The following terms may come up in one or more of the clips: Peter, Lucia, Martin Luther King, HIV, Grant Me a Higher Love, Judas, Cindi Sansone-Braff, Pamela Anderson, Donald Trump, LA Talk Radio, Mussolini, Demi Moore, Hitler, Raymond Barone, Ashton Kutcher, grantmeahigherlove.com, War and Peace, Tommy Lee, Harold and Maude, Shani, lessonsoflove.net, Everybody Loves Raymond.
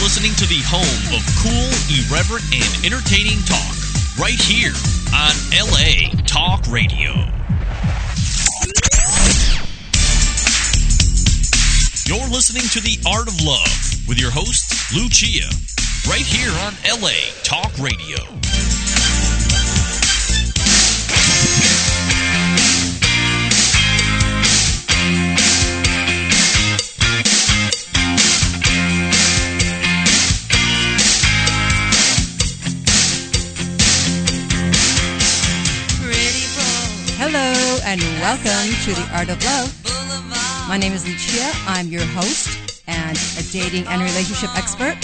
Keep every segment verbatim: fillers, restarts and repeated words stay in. You're listening to the home of cool, irreverent, and entertaining talk right here on L A Talk Radio. You're listening to The Art of Love with your host, Lucia, right here on L A Talk Radio. And welcome to The Art of Love. My name is Lucia. I'm your host and a dating and relationship expert.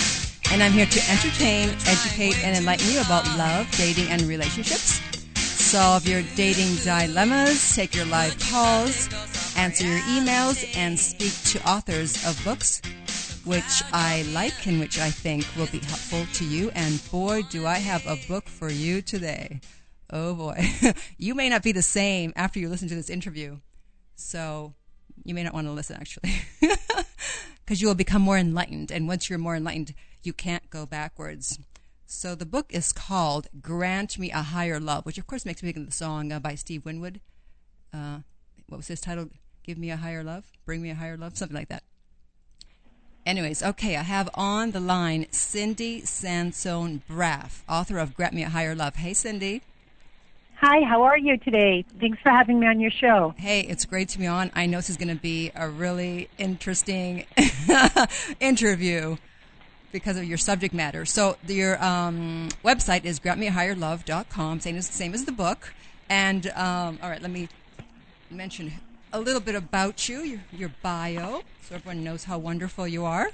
And I'm here to entertain, educate, and enlighten you about love, dating, and relationships. Solve your dating dilemmas, take your live calls, answer your emails, and speak to authors of books which I like and which I think will be helpful to you. And boy, do I have a book for you today. Oh, boy. You may not be the same after you listen to this interview. So you may not want to listen, actually, because you will become more enlightened. And once you're more enlightened, you can't go backwards. So the book is called Grant Me a Higher Love, which, of course, makes me think of the song uh, by Steve Winwood. Uh, what was his title? Give Me a Higher Love? Bring Me a Higher Love? Something like that. Anyways, okay, I have on the line Cindi Sansone-Braff, author of Grant Me a Higher Love. Hey, Cindi. Hi, how are you today? Thanks for having me on your show. Hey, it's great to be on. I know this is going to be a really interesting interview because of your subject matter. So your um, website is grant me a higher love dot com, same as, same as the book. And, um, all right, let me mention a little bit about you, your, your bio, so everyone knows how wonderful you are.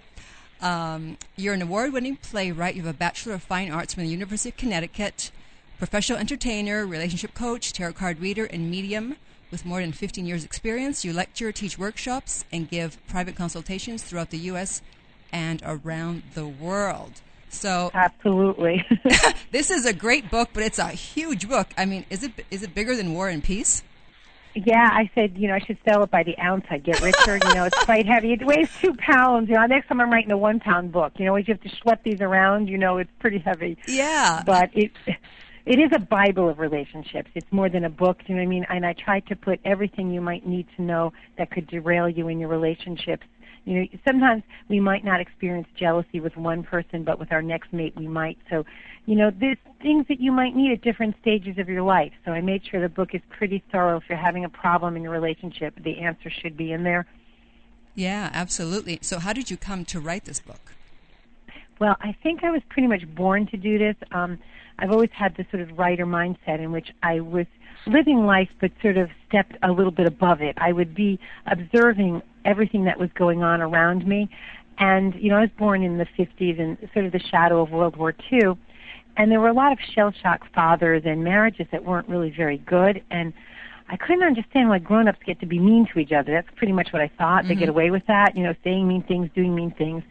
Um, you're an award-winning playwright. You have a Bachelor of Fine Arts from the University of Connecticut. Professional entertainer, relationship coach, tarot card reader, and medium with more than fifteen years experience. You lecture, teach workshops, and give private consultations throughout the U S and around the world. So absolutely. This is a great book, but it's a huge book. I mean, is it is it bigger than War and Peace? Yeah, I said, you know, I should sell it by the ounce. I'd get richer. You know, it's quite heavy. It weighs two pounds. You know, next time I'm writing a one-pound book. You know, you have to schlep these around. You know, it's pretty heavy. Yeah. But it... It is a Bible of relationships. It's more than a book, you know what I mean? And I try to put everything you might need to know that could derail you in your relationships. You know, sometimes we might not experience jealousy with one person, but with our next mate we might. So, you know, there's things that you might need at different stages of your life. So I made sure the book is pretty thorough. If you're having a problem in your relationship, the answer should be in there. Yeah, absolutely. So how did you come to write this book? Well, I think I was pretty much born to do this. Um, I've always had this sort of writer mindset in which I was living life but sort of stepped a little bit above it. I would be observing everything that was going on around me. And, you know, I was born in the fifties and sort of the shadow of World War Two. And there were a lot of shell-shock fathers and marriages that weren't really very good. And I couldn't understand why grown-ups get to be mean to each other. That's pretty much what I thought. Mm-hmm. They get away with that, you know, saying mean things, doing mean things.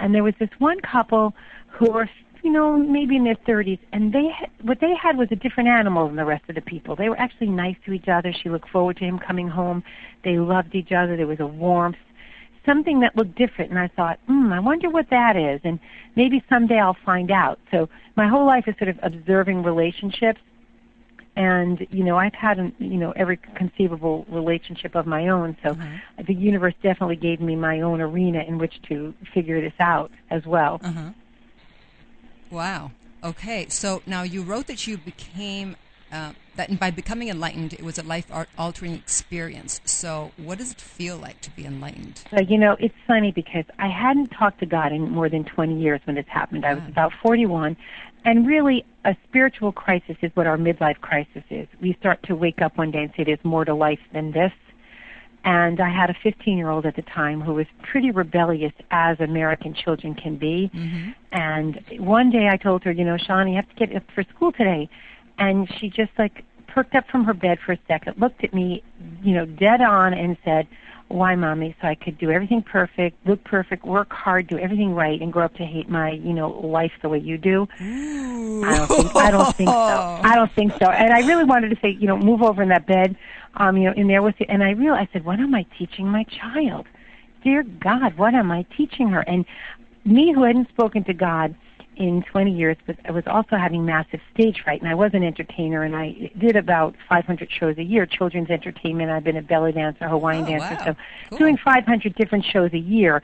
And there was this one couple who were, you know, maybe in their thirties, and they had, what they had was a different animal than the rest of the people. They were actually nice to each other. She looked forward to him coming home. They loved each other. There was a warmth, something that looked different. And I thought, hmm, I wonder what that is, and maybe someday I'll find out. So my whole life is sort of observing relationships. And, you know, I've had, you know, every conceivable relationship of my own, so uh-huh. the universe definitely gave me my own arena in which to figure this out as well. Uh-huh. Wow. Okay. So now you wrote that you became, uh, that by becoming enlightened, it was a life-altering experience. So what does it feel like to be enlightened? So, you know, it's funny because I hadn't talked to God in more than twenty years when this happened. Yeah. I was about forty-one. And really, a spiritual crisis is what our midlife crisis is. We start to wake up one day and say there's more to life than this. And I had a fifteen-year-old at the time who was pretty rebellious, as American children can be. Mm-hmm. And one day I told her, you know, Shani, you have to get up for school today. And she just, like, perked up from her bed for a second, looked at me, you know, dead on and said, why, Mommy? So I could do everything perfect, look perfect, work hard, do everything right, and grow up to hate my, you know, life the way you do. I don't think, I don't think so. I don't think so. And I really wanted to say, you know, move over in that bed, um, you know, in there with you. And I realized, I said, what am I teaching my child? Dear God, what am I teaching her? And me, who hadn't spoken to God in twenty years, but I was also having massive stage fright, and I was an entertainer, and I did about five hundred shows a year, children's entertainment. I've been a belly dancer, Hawaiian oh, dancer, wow. so cool. doing five hundred different shows a year.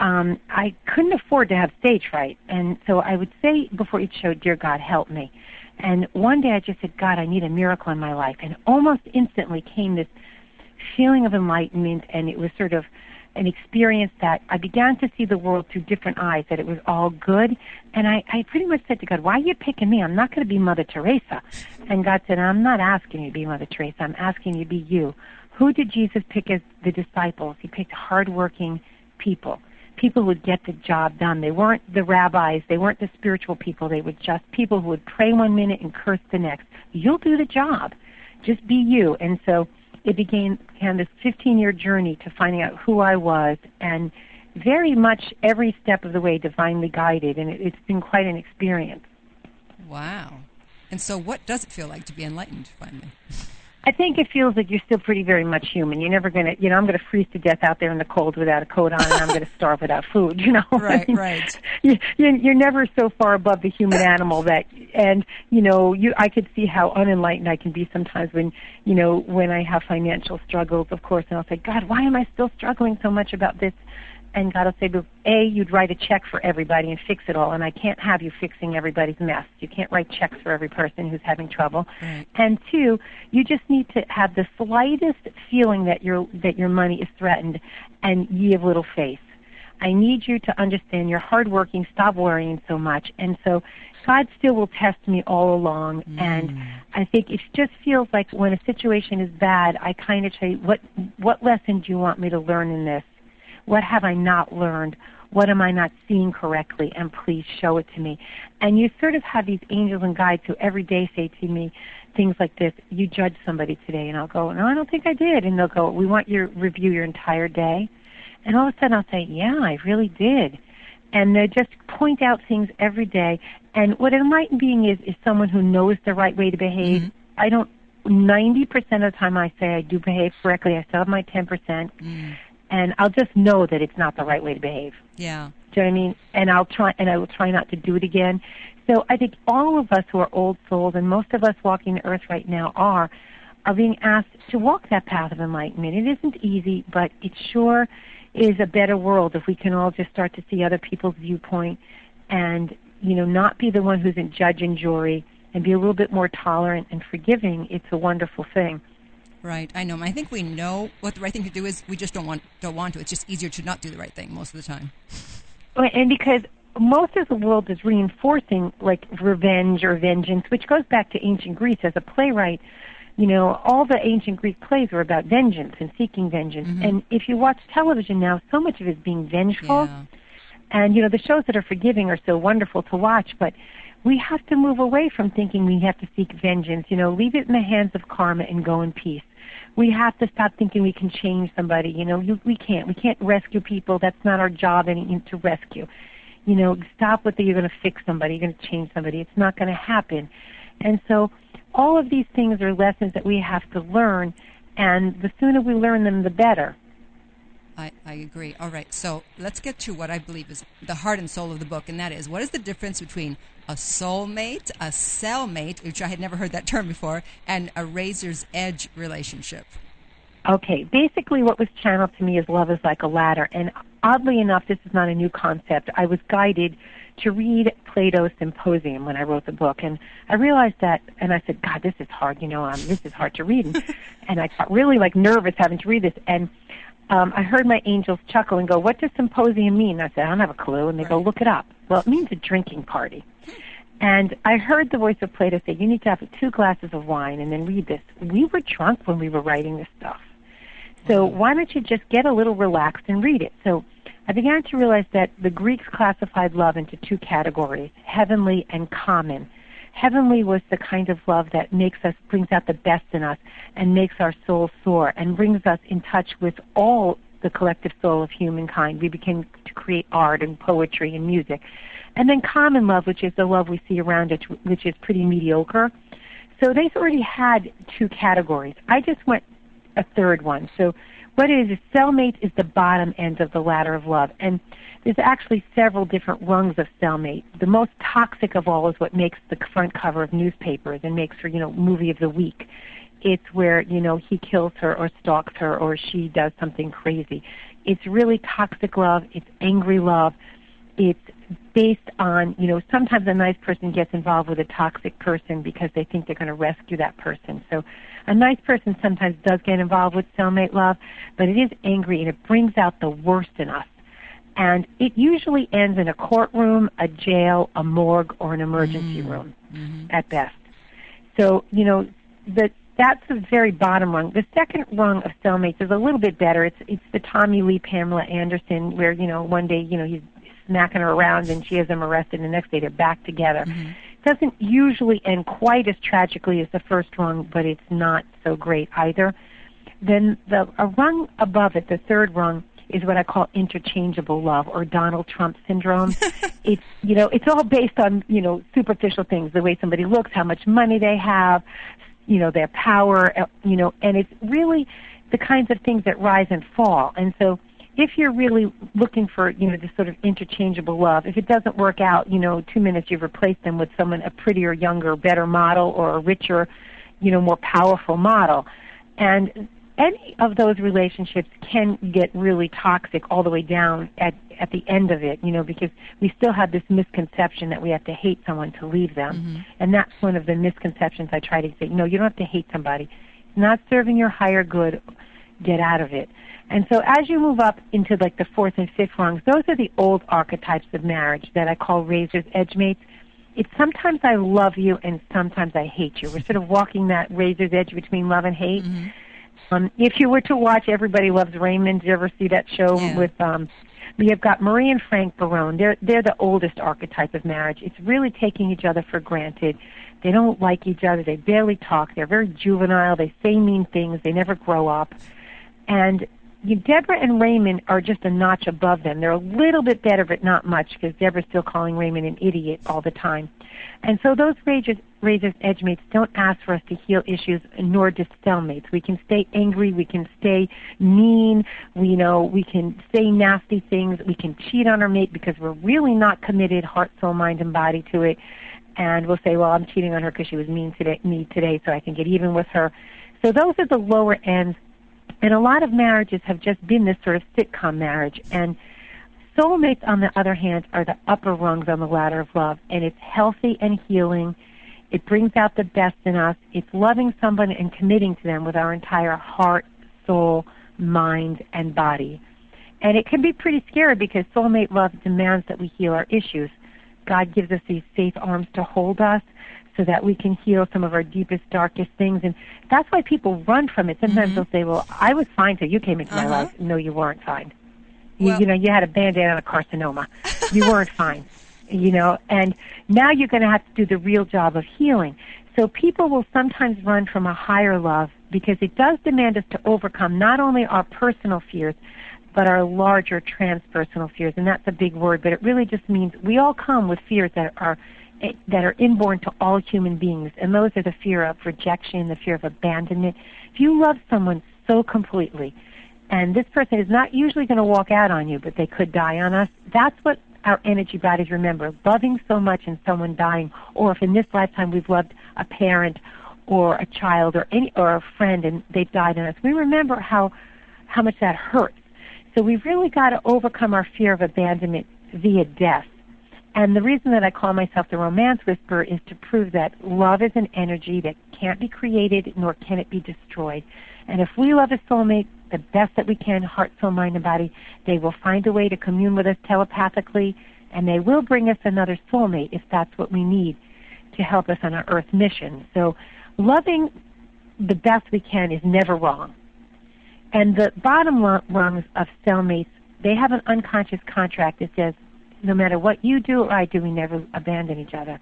Um, I couldn't afford to have stage fright, and so I would say before each show, "Dear God, help me." And one day I just said, "God, I need a miracle in my life," and almost instantly came this feeling of enlightenment, and it was sort of an experience that I began to see the world through different eyes, that it was all good. And I, I pretty much said to God, "Why are you picking me? I'm not going to be Mother Teresa." And God said, "I'm not asking you to be Mother Teresa. I'm asking you to be you." Who did Jesus pick as the disciples? He picked hardworking people, people who would get the job done. They weren't the rabbis. They weren't the spiritual people. They were just people who would pray one minute and curse the next. You'll do the job. Just be you. And so it began, began this fifteen-year journey to finding out who I was, and very much every step of the way divinely guided, and it, it's been quite an experience. Wow. And so what does it feel like to be enlightened finally? I think it feels like you're still pretty very much human. You're never going to, you know, I'm going to freeze to death out there in the cold without a coat on, and I'm going to starve without food, you know. Right, I mean, right. You, you're never so far above the human animal that, and, you know, you, I could see how unenlightened I can be sometimes when, you know, when I have financial struggles, of course, and I'll say, "God, why am I still struggling so much about this?" And God will say, "A, you'd write a check for everybody and fix it all, and I can't have you fixing everybody's mess. You can't write checks for every person who's having trouble." Right. And two, you just need to have the slightest feeling that your that your money is threatened, and ye of little faith. I need you to understand you're hardworking, stop worrying so much. And so God still will test me all along, mm. and I think it just feels like when a situation is bad, I kind of say, what what lesson do you want me to learn in this? What have I not learned? What am I not seeing correctly? And please show it to me. And you sort of have these angels and guides who every day say to me things like this: "You judged somebody today." And I'll go, "No, I don't think I did." And they'll go, "We want you to review your entire day." And all of a sudden I'll say, "Yeah, I really did." And they just point out things every day. And what an enlightened being is, is someone who knows the right way to behave. Mm-hmm. I don't, ninety percent of the time I say I do behave correctly. I still have my ten percent. Mm-hmm. And I'll just know that it's not the right way to behave. Yeah. Do you know what I mean? And I'll try, and I will try not to do it again. So I think all of us who are old souls, and most of us walking the earth right now are, are being asked to walk that path of enlightenment. It isn't easy, but it sure is a better world if we can all just start to see other people's viewpoint and, you know, not be the one who's in judge and jury, and be a little bit more tolerant and forgiving. It's a wonderful thing. Right, I know. I think we know what the right thing to do is. We just don't want don't want to. It's just easier to not do the right thing most of the time. And because most of the world is reinforcing, like, revenge or vengeance, which goes back to ancient Greece. As a playwright, you know, all the ancient Greek plays were about vengeance and seeking vengeance. Mm-hmm. And if you watch television now, so much of it is being vengeful. Yeah. And, you know, the shows that are forgiving are so wonderful to watch, but we have to move away from thinking we have to seek vengeance. You know, leave it in the hands of karma and go in peace. We have to stop thinking we can change somebody. You know, you, we can't. We can't rescue people. That's not our job any, to rescue. You know, stop with the you're going to fix somebody, you're going to change somebody. It's not going to happen. And so all of these things are lessons that we have to learn, and the sooner we learn them, the better. I, I agree. All right, so let's get to what I believe is the heart and soul of the book, and that is, what is the difference between a soulmate, a cellmate, which I had never heard that term before, and a razor's edge relationship? Okay, basically what was channeled to me is love is like a ladder, and oddly enough, this is not a new concept. I was guided to read Plato's Symposium when I wrote the book, and I realized that, and I said, "God, this is hard, you know, um, this is hard to read," and, and I got really, like, nervous having to read this, and Um, I heard my angels chuckle and go, "What does symposium mean?" I said, "I don't have a clue." And they go, "Look it up." "Well, it means a drinking party." And I heard the voice of Plato say, "You need to have two glasses of wine and then read this." We were drunk when we were writing this stuff. So why don't you just get a little relaxed and read it? So I began to realize that the Greeks classified love into two categories, heavenly and common. Heavenly was the kind of love that makes us, brings out the best in us and makes our soul soar and brings us in touch with all the collective soul of humankind. We begin to create art and poetry and music. And then common love, which is the love we see around us, which is pretty mediocre. So they already had two categories. I just went a third one. So What it is, cellmates is the bottom end of the ladder of love. And there's actually several different rungs of cellmate. The most toxic of all is what makes the front cover of newspapers and makes for, you know, movie of the week. It's where, you know, he kills her or stalks her or she does something crazy. It's really toxic love. It's angry love. It's based on, you know, sometimes a nice person gets involved with a toxic person because they think they're going to rescue that person. So a nice person sometimes does get involved with cellmate love, but it is angry and it brings out the worst in us. And it usually ends in a courtroom, a jail, a morgue, or an emergency mm-hmm. room mm-hmm. at best. So, you know, the, that's the very bottom rung. The second rung of cellmates is a little bit better. It's it's the Tommy Lee, Pamela Anderson, where, you know, one day, you know, he's smacking her around and she has him arrested, and the next day they're back together. Mm-hmm. It doesn't usually end quite as tragically as the first rung, but it's not so great either. Then the a rung above it, the third rung, is what I call interchangeable love, or Donald Trump syndrome. It's, you know, it's all based on, you know, superficial things, the way somebody looks, how much money they have, you know, their power, you know, and it's really the kinds of things that rise and fall. And so if you're really looking for, you know, this sort of interchangeable love, if it doesn't work out, you know, two minutes you've replaced them with someone, a prettier, younger, better model, or a richer, you know, more powerful model. And any of those relationships can get really toxic all the way down at, at the end of it, you know, because we still have this misconception that we have to hate someone to leave them. Mm-hmm. And that's one of the misconceptions I try to say. No, you don't have to hate somebody. It's not serving your higher good. Get out of it. And so as you move up into like the fourth and fifth rungs, those are the old archetypes of marriage that I call razor's edge mates. It's sometimes I love you and sometimes I hate you. We're sort of walking that razor's edge between love and hate. Mm-hmm. Um, if you were to watch Everybody Loves Raymond, did you ever see that show? Yeah. With um, we have got Marie and Frank Barone. They're they're the oldest archetype of marriage. It's really taking each other for granted. They don't like each other. They barely talk. They're very juvenile. They say mean things. They never grow up. And you, Deborah and Raymond are just a notch above them. They're a little bit better, but not much, because Deborah's still calling Raymond an idiot all the time. And so those razor's, razor's edge mates don't ask for us to heal issues, nor just cellmates. We can stay angry. We can stay mean. We, you know, we can say nasty things. We can cheat on our mate because we're really not committed heart, soul, mind, and body to it. And we'll say, well, I'm cheating on her because she was mean today, me today, so I can get even with her. So those are the lower ends. And a lot of marriages have just been this sort of sitcom marriage. And soulmates, on the other hand, are the upper rungs on the ladder of love. And it's healthy and healing. It brings out the best in us. It's loving someone and committing to them with our entire heart, soul, mind, and body. And it can be pretty scary because soulmate love demands that we heal our issues. God gives us these safe arms to hold us, so that we can heal some of our deepest, darkest things. And that's why people run from it. Sometimes mm-hmm. they'll say, well, I was fine till you came into uh-huh. my life. No, you weren't fine. Well, you, you know, you had a Band-Aid on a carcinoma. You weren't fine. You know, and now you're going to have to do the real job of healing. So people will sometimes run from a higher love because it does demand us to overcome not only our personal fears, but our larger transpersonal fears. And that's a big word, but it really just means we all come with fears that are that are inborn to all human beings, and those are the fear of rejection, the fear of abandonment. If you love someone so completely, and this person is not usually going to walk out on you, but they could die on us, that's what our energy bodies remember, loving so much and someone dying, or if in this lifetime we've loved a parent or a child or any or a friend and they've died on us. We remember how, how much that hurts. So we've really got to overcome our fear of abandonment via death. And the reason that I call myself the romance whisperer is to prove that love is an energy that can't be created, nor can it be destroyed. And if we love a soulmate the best that we can, heart, soul, mind, and body, they will find a way to commune with us telepathically, and they will bring us another soulmate if that's what we need to help us on our Earth mission. So loving the best we can is never wrong. And the bottom rungs of cellmates, they have an unconscious contract that says, no matter what you do or I do, we never abandon each other.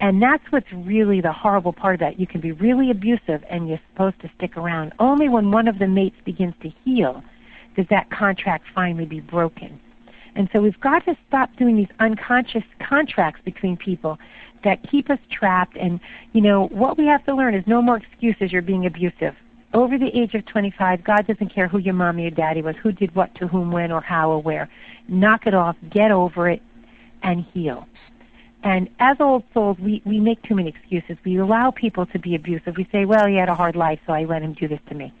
And that's what's really the horrible part about it. You can be really abusive and you're supposed to stick around. Only when one of the mates begins to heal does that contract finally be broken. And so we've got to stop doing these unconscious contracts between people that keep us trapped. And, you know, what we have to learn is no more excuses you're being abusive. over the age of twenty-five, God doesn't care who your mommy or daddy was, who did what to whom, when, or how, or where. Knock it off, get over it, and heal. And as old souls, we, we make too many excuses. We allow people to be abusive. We say, well, he had a hard life, so I let him do this to me.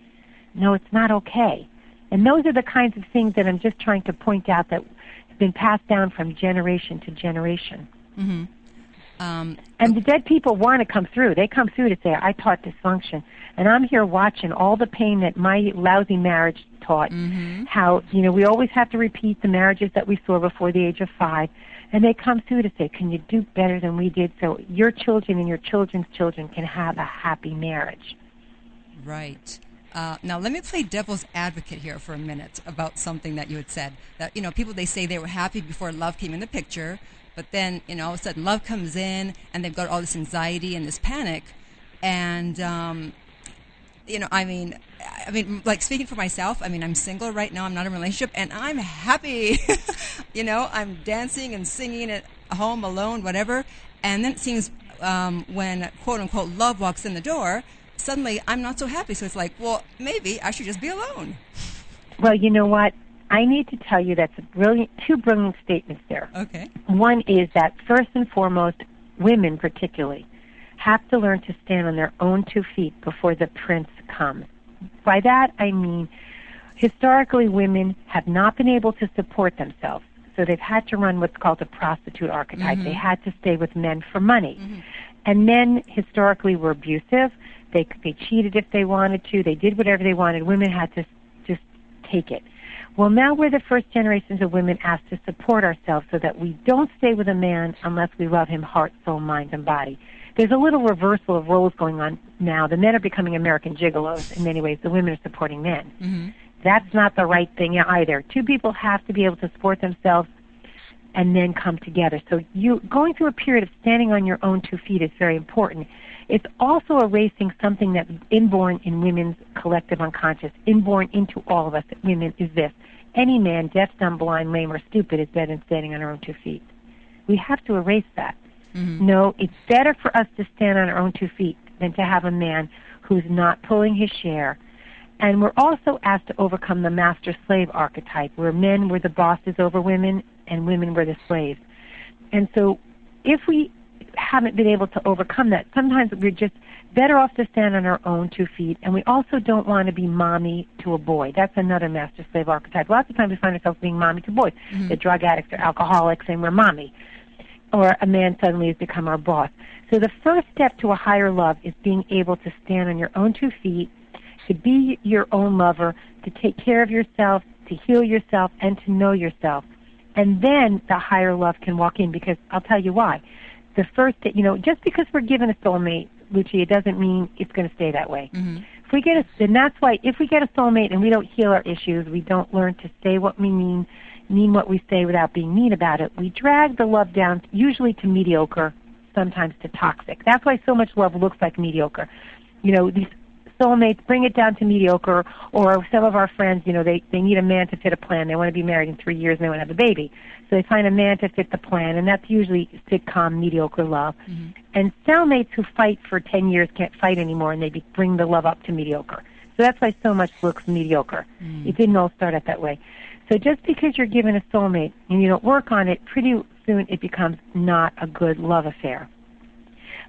No, it's not okay. And those are the kinds of things that I'm just trying to point out that have been passed down from generation to generation. Mm-hmm. Um, and the dead people want to come through. They come through to say, I taught dysfunction. And I'm here watching all the pain that my lousy marriage taught. Mm-hmm. How, you know, we always have to repeat the marriages that we saw before the age of five. And they come through to say, can you do better than we did so your children and your children's children can have a happy marriage? Right. Uh, now, let me play devil's advocate here for a minute about something that you had said. That, you know, people, they say they were happy before love came in the picture. But then, you know, all of a sudden love comes in, and they've got all this anxiety and this panic. And, um, you know, I mean, I mean, like speaking for myself, I mean, I'm single right now. I'm not in a relationship, and I'm happy. You know, I'm dancing and singing at home alone, whatever. And then it seems um, when, quote, unquote, love walks in the door, suddenly I'm not so happy. So it's like, well, maybe I should just be alone. Well, you know what? I need to tell you that's a brilliant, two brilliant statements there. Okay. One is that first and foremost, women particularly have to learn to stand on their own two feet before the prince comes. By that I mean, historically women have not been able to support themselves, so they've had to run what's called a prostitute archetype. Mm-hmm. They had to stay with men for money. Mm-hmm. And men historically were abusive. They they cheated if they wanted to. They did whatever they wanted. Women had to just take it. Well, now we're the first generations of women asked to support ourselves so that we don't stay with a man unless we love him heart, soul, mind, and body. There's a little reversal of roles going on now. The men are becoming American gigolos in many ways. The women are supporting men. Mm-hmm. That's not the right thing either. Two people have to be able to support themselves and then come together. So you going through a period of standing on your own two feet is very important. It's also erasing something that's inborn in women's collective unconscious, inborn into all of us, that women is this. Any man, deaf, dumb, blind, lame, or stupid is better than standing on our own two feet. We have to erase that. Mm-hmm. No, it's better for us to stand on our own two feet than to have a man who's not pulling his share. And we're also asked to overcome the master-slave archetype, where men were the bosses over women and women were the slaves. And so if we haven't been able to overcome that, sometimes we're just better off to stand on our own two feet, and we also don't want to be mommy to a boy. That's another master-slave archetype. Lots of times we find ourselves being mommy to boys. Mm-hmm. They're drug addicts or alcoholics, and we're mommy. Or a man suddenly has become our boss. So the first step to a higher love is being able to stand on your own two feet, to be your own lover, to take care of yourself, to heal yourself, and to know yourself. And then the higher love can walk in, because I'll tell you why. The first, you know, just because we're given a soulmate, Lucia, doesn't mean it's going to stay that way. Mm-hmm. If we get a, and that's why if we get a soulmate and we don't heal our issues, we don't learn to say what we mean, mean what we say without being mean about it, we drag the love down usually to mediocre, sometimes to toxic. That's why so much love looks like mediocre. You know, these soulmates bring it down to mediocre, or some of our friends, you know, they, they need a man to fit a plan. They want to be married in three years and they want to have a baby. So they find a man to fit the plan, and that's usually sitcom mediocre love. Mm-hmm. And cellmates who fight for ten years can't fight anymore, and they be, bring the love up to mediocre. So that's why so much looks mediocre. Mm-hmm. It didn't all start out that way. So just because you're given a soulmate and you don't work on it, pretty soon it becomes not a good love affair.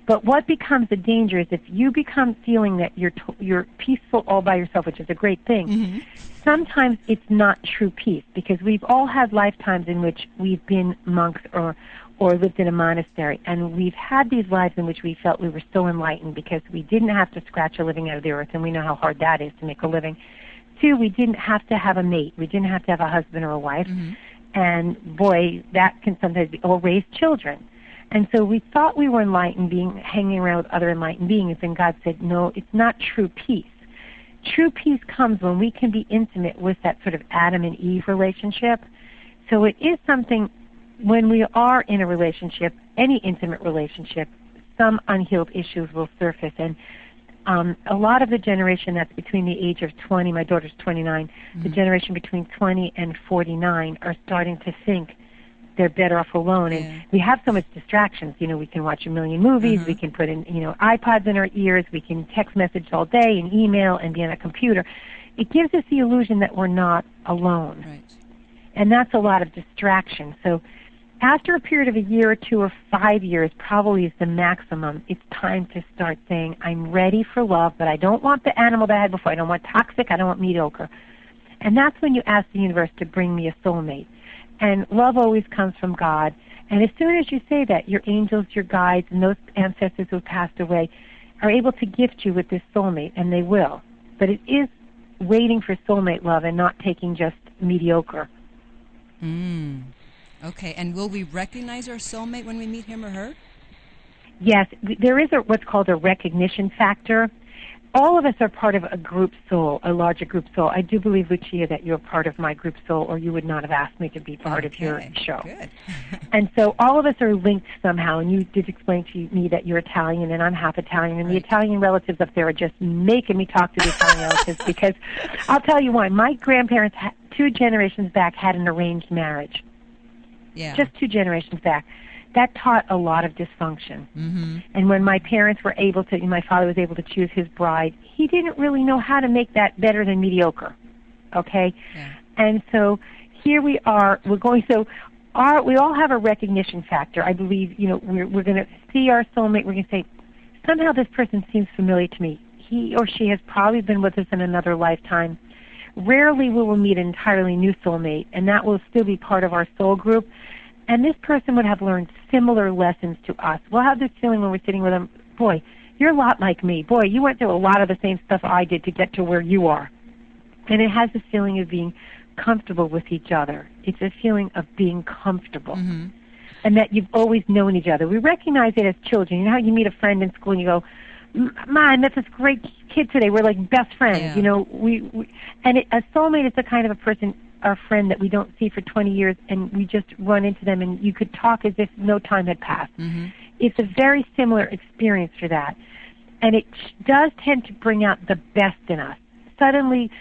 But what becomes the danger is if you become feeling that you're t- you're peaceful all by yourself, which is a great thing, mm-hmm. sometimes it's not true peace, because we've all had lifetimes in which we've been monks or, or lived in a monastery, and we've had these lives in which we felt we were so enlightened because we didn't have to scratch a living out of the earth, and we know how hard that is to make a living. Two, we didn't have to have a mate. We didn't have to have a husband or a wife. Mm-hmm. And, boy, that can sometimes be, or raise children. And so we thought we were enlightened being, hanging around with other enlightened beings, and God said, no, it's not true peace. True peace comes when we can be intimate with that sort of Adam and Eve relationship. So it is something, when we are in a relationship, any intimate relationship, some unhealed issues will surface. And um, a lot of the generation that's between the age of twenty, my daughter's twenty-nine, mm-hmm. the generation between twenty and forty-nine are starting to think they're better off alone. Yeah. And we have so much distractions. You know, we can watch a million movies. Mm-hmm. We can put in, you know, iPods in our ears. We can text message all day and email and be on a computer. It gives us the illusion that we're not alone. Right. And that's a lot of distraction. So after a period of a year or two or five years probably is the maximum, it's time to start saying, I'm ready for love, but I don't want the animal that I had before. I don't want toxic. I don't want mediocre. And that's when you ask the universe to bring me a soulmate. And love always comes from God. And as soon as you say that, your angels, your guides, and those ancestors who have passed away are able to gift you with this soulmate, and they will. But it is waiting for soulmate love and not taking just mediocre. Mm. Okay, and will we recognize our soulmate when we meet him or her? Yes, there is a, what's called a recognition factor. All of us are part of a group soul, a larger group soul. I do believe, Lucia, that you're part of my group soul, or you would not have asked me to be part okay. of your show. Good. And so all of us are linked somehow, and you did explain to me that you're Italian, and I'm half Italian, and right. the Italian relatives up there are just making me talk to the Italian relatives, because I'll tell you why. My grandparents, two generations back, had an arranged marriage. Yeah. Just two generations back. That taught a lot of dysfunction. Mm-hmm. And when my parents were able to, my father was able to choose his bride, he didn't really know how to make that better than mediocre. Okay? Yeah. And so here we are. We're going, so our, we all have a recognition factor. I believe, you know, we're, we're going to see our soulmate. We're going to say, somehow this person seems familiar to me. He or she has probably been with us in another lifetime. Rarely will we meet an entirely new soulmate, and that will still be part of our soul group. And this person would have learned similar lessons to us. We'll have this feeling when we're sitting with them, boy, you're a lot like me. Boy, you went through a lot of the same stuff I did to get to where you are. And it has this feeling of being comfortable with each other. It's a feeling of being comfortable. Mm-hmm. And that you've always known each other. We recognize it as children. You know how you meet a friend in school and you go, Ma, I met this great kid today. We're like best friends, yeah. you know. We, we and it, a soulmate is the kind of a person, our friend that we don't see for twenty years, and we just run into them, and you could talk as if no time had passed. Mm-hmm. It's a very similar experience for that, and it does tend to bring out the best in us. Suddenly,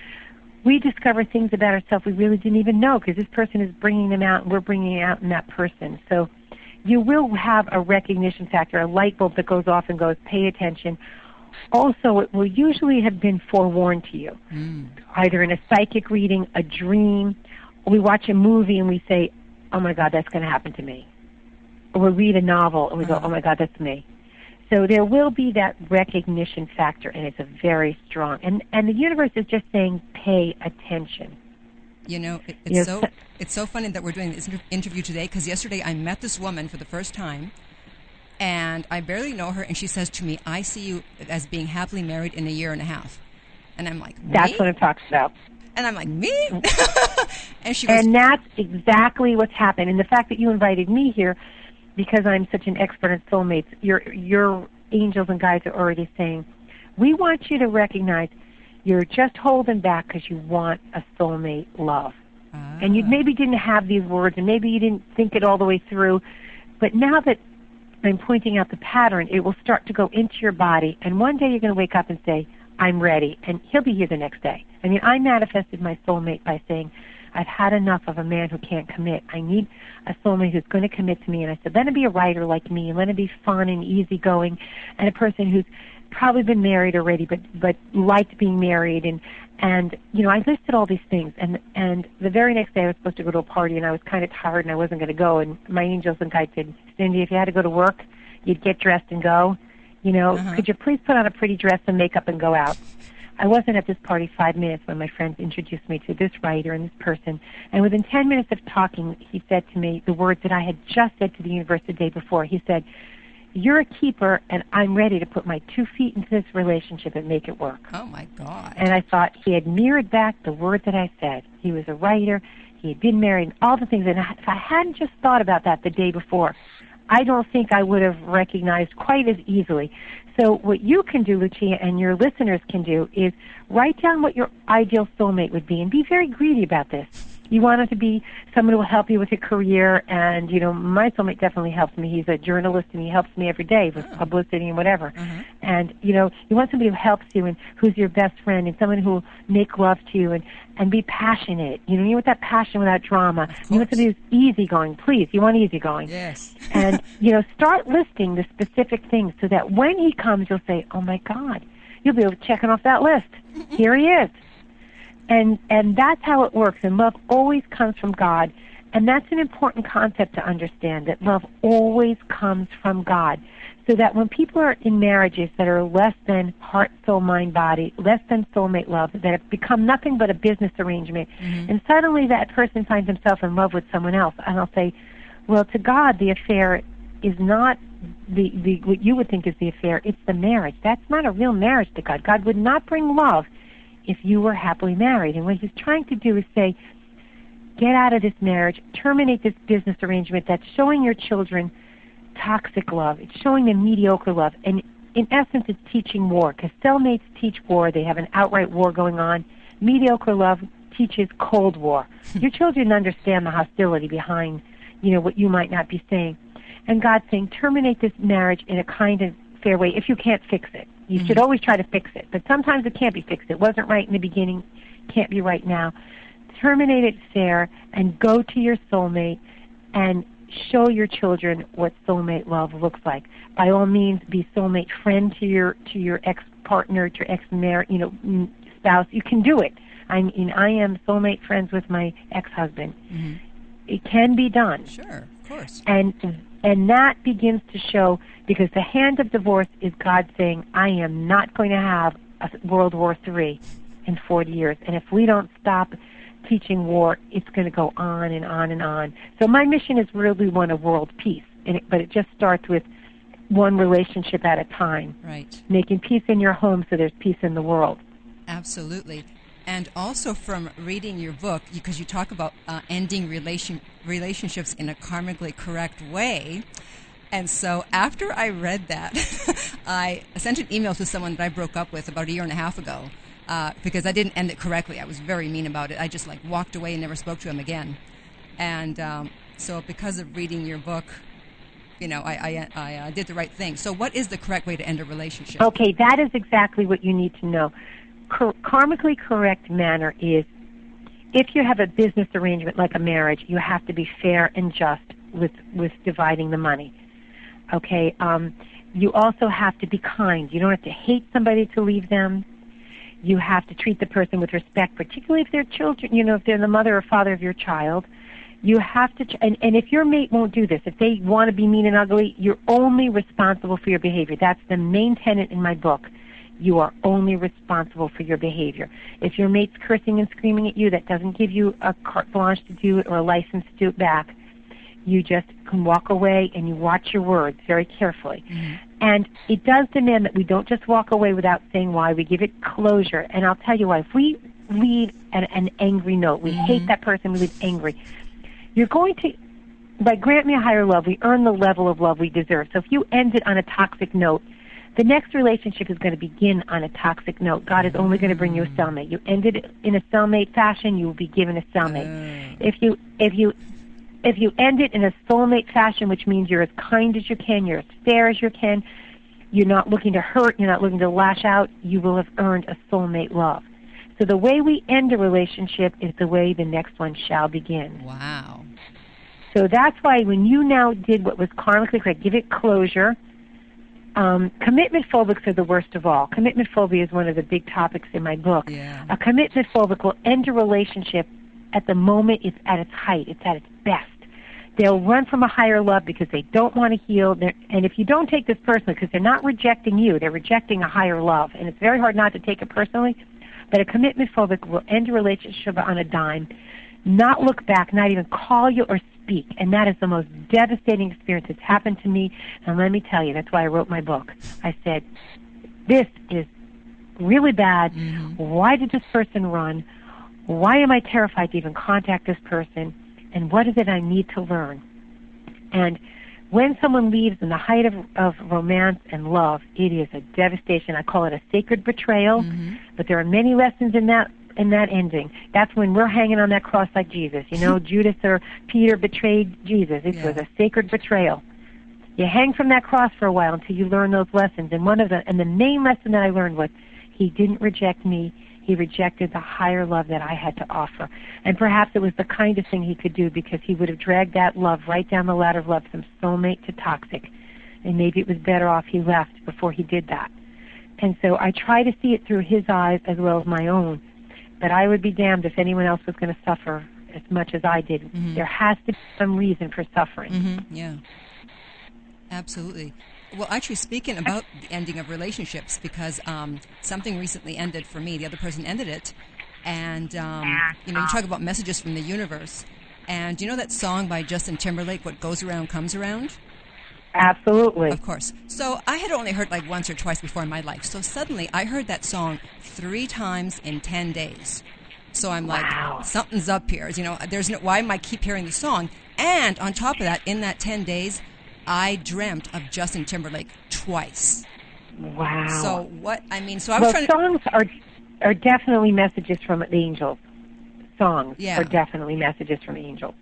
we discover things about ourselves we really didn't even know because this person is bringing them out, and we're bringing it out in that person. So you will have a recognition factor, a light bulb that goes off and goes, pay attention. Also, it will usually have been forewarned to you, mm. either in a psychic reading, a dream. We watch a movie and we say, oh, my God, that's going to happen to me. Or we read a novel and we uh-huh. go, oh, my God, that's me. So there will be that recognition factor, and it's a very strong. And, and the universe is just saying, pay attention. You know, it, it's, you know so, it's so funny that we're doing this interview today, because yesterday I met this woman for the first time, and I barely know her, and she says to me, I see you as being happily married in a year and a half. And I'm like, me? That's what it talks about. And I'm like, me? And she goes, and that's exactly what's happened. And the fact that you invited me here, because I'm such an expert in soulmates, your, your angels and guides are already saying, we want you to recognize you're just holding back because you want a soulmate love. Ah. And you maybe didn't have these words, and maybe you didn't think it all the way through. But now that I'm pointing out the pattern, it will start to go into your body. And one day you're going to wake up and say, I'm ready. And he'll be here the next day. I mean, I manifested my soulmate by saying, I've had enough of a man who can't commit. I need a soulmate who's going to commit to me. And I said, let him be a writer like me. And let him be fun and easygoing, and a person who's probably been married already, but but liked being married, and and you know I listed all these things, and and the very next day I was supposed to go to a party, and I was kind of tired, and I wasn't going to go. And my angels and guides said, Cindi, if you had to go to work, you'd get dressed and go. You know, uh-huh. could you please put on a pretty dress and makeup and go out? I wasn't at this party five minutes when my friends introduced me to this writer and this person, and within ten minutes of talking, he said to me the words that I had just said to the universe the day before. He said, you're a keeper, and I'm ready to put my two feet into this relationship and make it work. Oh, my God. And I thought he had mirrored back the word that I said. He was a writer. He had been married and all the things. And if I hadn't just thought about that the day before, I don't think I would have recognized quite as easily. So what you can do, Lucia, and your listeners can do is write down what your ideal soulmate would be, and be very greedy about this. You want it to be someone who will help you with your career. And, you know, my soulmate definitely helps me. He's a journalist, and he helps me every day with publicity and whatever. Mm-hmm. And, you know, you want somebody who helps you and who's your best friend and someone who will make love to you and, and be passionate. You know, you want that passion without drama. You want somebody who's easygoing. Please, you want easygoing. Yes. And, you know, start listing the specific things so that when he comes, you'll say, oh, my God. You'll be able to check him off that list. Here he is. And and that's how it works. And love always comes from God. And that's an important concept to understand, that love always comes from God. So that when people are in marriages that are less than heart, soul, mind, body, less than soulmate love, that have become nothing but a business arrangement, mm-hmm. and suddenly that person finds himself in love with someone else, and I'll say, well, to God, the affair is not the, the what you would think is the affair. It's the marriage. That's not a real marriage to God. God would not bring love if you were happily married. And what he's trying to do is say, get out of this marriage, terminate this business arrangement that's showing your children toxic love. It's showing them mediocre love. And in essence, it's teaching war, because cellmates teach war. They have an outright war going on. Mediocre love teaches Cold War. Your children understand the hostility behind, you know, what you might not be saying. And God's saying, terminate this marriage in a kind of fair way if you can't fix it. You mm-hmm. should always try to fix it, but sometimes it can't be fixed. It wasn't right in the beginning, can't be right now. Terminate it fair and go to your soulmate and show your children what soulmate love looks like. By all means, be soulmate friend to your to your ex-partner, to your ex-mar- you know, spouse. You can do it. I mean, I am soulmate friends with my ex-husband. Mm-hmm. It can be done. Sure, of course. And and that begins to show, because the hand of divorce is God saying, I am not going to have a World War Three in forty years. And if we don't stop teaching war, it's going to go on and on and on. So my mission is really one of world peace, and it, but it just starts with one relationship at a time. Right. Making peace in your home so there's peace in the world. Absolutely. And also from reading your book, because you talk about uh, ending relation, relationships in a karmically correct way. And so after I read that, I sent an email to someone that I broke up with about a year and a half ago uh, because I didn't end it correctly. I was very mean about it. I just like walked away and never spoke to him again. And um, so because of reading your book, you know, I, I, I uh, did the right thing. So what is the correct way to end a relationship? Okay, that is exactly what you need to know. Cor- karmically correct manner is, if you have a business arrangement like a marriage, you have to be fair and just with, with dividing the money. Okay, um, you also have to be kind. You don't have to hate somebody to leave them. You have to treat the person with respect, particularly if they're children, you know, if they're the mother or father of your child. You have to, ch- and, and if your mate won't do this, if they want to be mean and ugly, you're only responsible for your behavior. That's the main tenet in my book. You are only responsible for your behavior. If your mate's cursing and screaming at you, that doesn't give you a carte blanche to do it or a license to do it back. You just can walk away and you watch your words very carefully. Mm-hmm. And it does demand that we don't just walk away without saying why. We give it closure. And I'll tell you why. If we leave an, an angry note, we mm-hmm. hate that person, we leave angry. You're going to, by Grant Me a Higher Love, we earn the level of love we deserve. So if you end it on a toxic note, the next relationship is going to begin on a toxic note. God is only going to bring you a cellmate. You ended it in a cellmate fashion, you will be given a cellmate. If you if you if you end it in a soulmate fashion, which means you're as kind as you can, you're as fair as you can, you're not looking to hurt, you're not looking to lash out, you will have earned a soulmate love. So the way we end a relationship is the way the next one shall begin. Wow. So that's why when you now did what was karmically correct, give it closure. Um, commitment phobics are the worst of all. Commitment phobia is one of the big topics in my book. Yeah. A commitment phobic will end a relationship at the moment it's at its height, it's at its best. They'll run from a higher love because they don't want to heal. They're, and if you don't take this personally, because they're not rejecting you, they're rejecting a higher love. And it's very hard not to take it personally. But a commitment phobic will end a relationship on a dime, not look back, not even call you or speak. And that is the most devastating experience that's happened to me. And let me tell you, that's why I wrote my book. I said, this is really bad. Mm-hmm. Why did this person run? Why am I terrified to even contact this person? And what is it I need to learn? And when someone leaves in the height of, of romance and love, it is a devastation. I call it a sacred betrayal. Mm-hmm. But there are many lessons in that and that ending. That's when we're hanging on that cross like Jesus. You know, Judas or Peter betrayed Jesus. It yeah. was a sacred betrayal. You hang from that cross for a while until you learn those lessons. And one of the, and the main lesson that I learned was, he didn't reject me. He rejected the higher love that I had to offer. And perhaps it was the kindest thing he could do, because he would have dragged that love right down the ladder of love from soulmate to toxic. And maybe it was better off he left before he did that. And so I try to see it through his eyes as well as my own. But I would be damned if anyone else was going to suffer as much as I did. Mm-hmm. There has to be some reason for suffering. Mm-hmm. Yeah, absolutely. Well, actually, speaking about the ending of relationships, because um, something recently ended for me. The other person ended it. And, um, you know, you talk about messages from the universe. And do you know that song by Justin Timberlake, What Goes Around Comes Around? Absolutely. Of course. So I had only heard like once or twice before in my life. So suddenly I heard that song three times in ten days. So I'm like, wow. Something's up here. You know, there's no, why am I keep hearing the song? And on top of that, in that ten days, I dreamt of Justin Timberlake twice. Wow. So what, I mean, so I was well, trying to... songs are, are definitely messages from the angels. Songs yeah. are definitely messages from angels.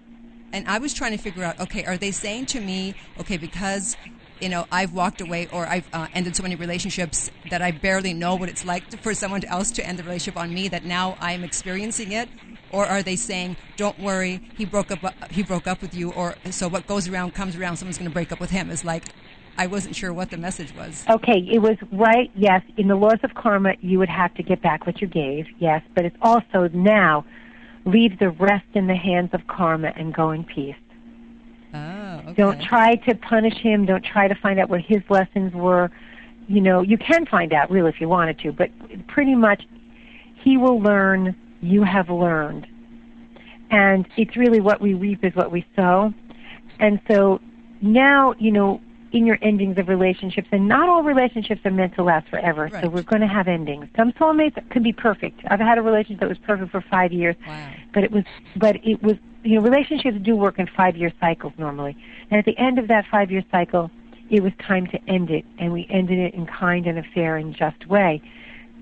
And I was trying to figure out, okay, are they saying to me, okay, because, you know, I've walked away or I've uh, ended so many relationships that I barely know what it's like to, for someone else to end the relationship on me, that now I'm experiencing it? Or are they saying, don't worry, he broke up he broke up with you, or so what goes around comes around, someone's going to break up with him? Is like, I wasn't sure what the message was. Okay, it was right, yes, in the laws of karma, you would have to get back what you gave, yes, but it's also now... leave the rest in the hands of karma and go in peace. Oh, okay. Don't try to punish him. Don't try to find out what his lessons were. You know, you can find out, really, if you wanted to, but pretty much he will learn, you have learned. And it's really what we reap is what we sow. And so now, you know, in your endings of relationships, and not all relationships are meant to last forever, right. So we're going to have endings. Some soulmates could be perfect. I've had a relationship that was perfect for five years, wow. but it was, but it was, you know, relationships do work in five-year cycles normally, and at the end of that five-year cycle, it was time to end it, and we ended it in kind and a fair and just way,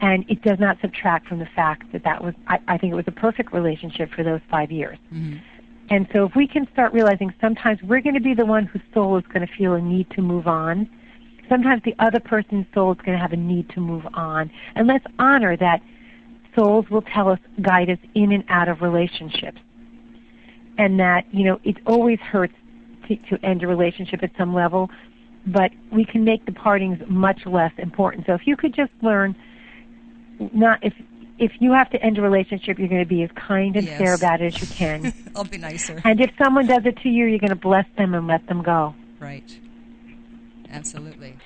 and it does not subtract from the fact that that was, I, I think it was a perfect relationship for those five years. Mm-hmm. And so if we can start realizing sometimes we're going to be the one whose soul is going to feel a need to move on. Sometimes the other person's soul is going to have a need to move on. And let's honor that souls will tell us, guide us in and out of relationships. And that, you know, it always hurts to, to end a relationship at some level, but we can make the partings much less important. So if you could just learn, not if... if you have to end a relationship, you're going to be as kind and yes. fair about it as you can. I'll be nicer. And if someone does it to you, you're going to bless them and let them go. Right. Absolutely.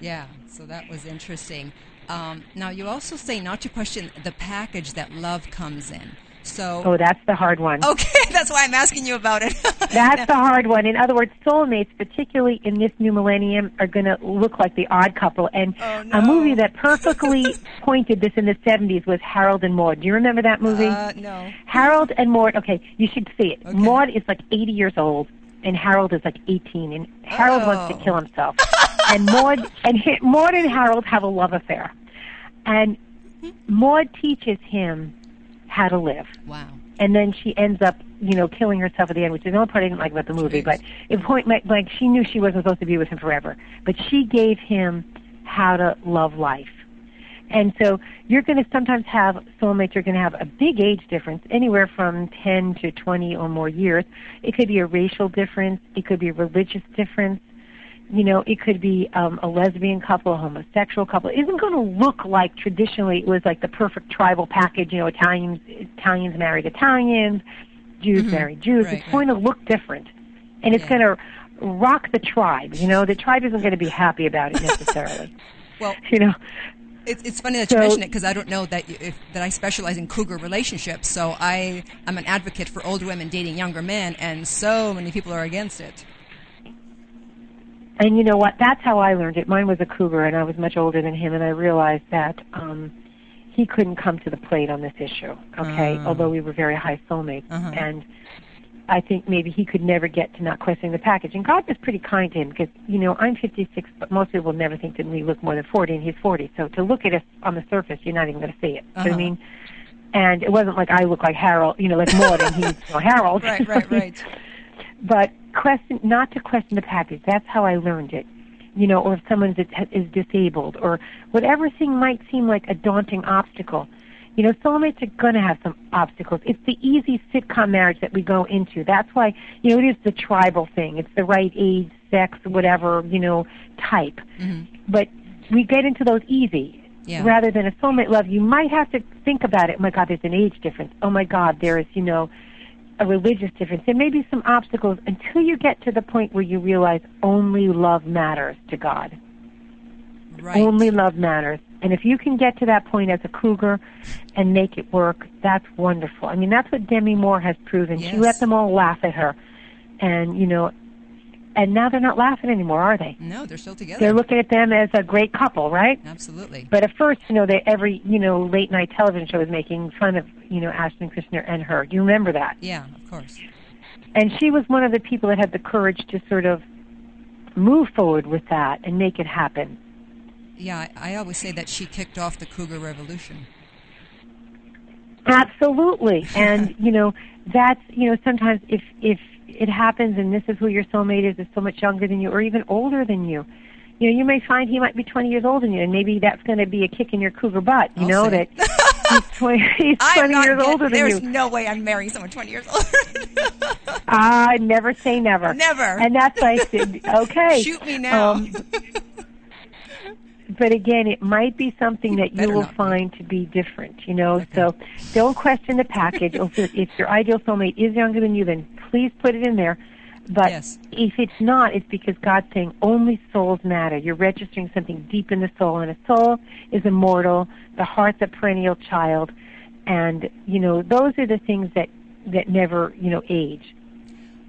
Yeah, so that was interesting. Um, now, you also say not to question the package that love comes in. So, oh, that's the hard one. Okay, that's why I'm asking you about it. That's the hard one. In other words, soulmates, particularly in this new millennium, are going to look like the odd couple. And oh, no. a movie that perfectly pointed this in the seventies was Harold and Maude. Do you remember that movie? Uh, no. Harold and Maude. Okay, you should see it. Okay. Maude is like eighty years old, and Harold is like eighteen. And Harold oh. wants to kill himself. and Maude and Maude and Harold have a love affair. And Maude teaches him how to live. Wow. And then she ends up, you know, killing herself at the end, which is the only part I didn't like about the movie, but at point blank, she knew she wasn't supposed to be with him forever. But she gave him how to love life. And so you're going to sometimes have soulmates, you're going to have a big age difference, anywhere from ten to twenty or more years. It could be a racial difference. It could be a religious difference. You know, it could be um, a lesbian couple, a homosexual couple. It isn't going to look like traditionally it was like the perfect tribal package, you know, Italians Italians married Italians, Jews mm-hmm. married Jews. Right, it's right. going to look different. And it's yeah. going to rock the tribe, you know. The tribe isn't going to be happy about it necessarily. Well, you know. It's, it's funny that you so, mention it because I don't know that you, if, that I specialize in cougar relationships. So I, I'm an advocate for older women dating younger men, and so many people are against it. And you know what? That's how I learned it. Mine was a cougar, and I was much older than him, and I realized that um, he couldn't come to the plate on this issue, okay, uh-huh. although we were very high soulmates. Uh-huh. And I think maybe he could never get to not questioning the package. And God was pretty kind to him because, you know, I'm fifty-six, but most people never think that we look more than forty, and he's forty. So to look at us on the surface, you're not even going to see it. Uh-huh. So, I mean, And it wasn't like I look like Harold, you know, like Maude and he's you know, Harold. Right, right, right. But question, not to question the package. That's how I learned it. You know, or if someone is disabled or whatever thing might seem like a daunting obstacle. You know, soulmates are going to have some obstacles. It's the easy sitcom marriage that we go into. That's why, you know, it is the tribal thing. It's the right age, sex, whatever, you know, type. Mm-hmm. But we get into those easy. Yeah. Rather than a soulmate love, you might have to think about it. Oh, my God, there's an age difference. Oh, my God, there is, you know, a religious difference. There may be some obstacles until you get to the point where you realize only love matters to God. Right. Only love matters. And if you can get to that point as a cougar and make it work, that's wonderful. I mean, that's what Demi Moore has proven. Yes. She let them all laugh at her. And, you know, and now they're not laughing anymore, are they? No, they're still together. They're looking at them as a great couple, right? Absolutely. But at first, you know, they, every, you know, late-night television show was making fun of, you know, Ashton Kutcher and her. Do you remember that? Yeah, of course. And she was one of the people that had the courage to sort of move forward with that and make it happen. Yeah, I always say that she kicked off the cougar revolution. Absolutely. And, you know, that's, you know, sometimes if, if it happens and this is who your soulmate is, is so much younger than you or even older than you, you know, you may find he might be twenty years older than you, and maybe that's going to be a kick in your cougar butt, you I'll know, that he's twenty, he's twenty years getting, older than there's you. There's no way I'm marrying someone twenty years older than you. I never say never. Never. And that's like, okay. Shoot me now. Um, But again, it might be something that you will not. find to be different, you know. Okay. So don't question the package. If your ideal soulmate is younger than you, then please put it in there. But yes. if it's not, it's because God's saying only souls matter. You're registering something deep in the soul, and a soul is immortal. The heart's a perennial child. And, you know, those are the things that, that never, you know, age.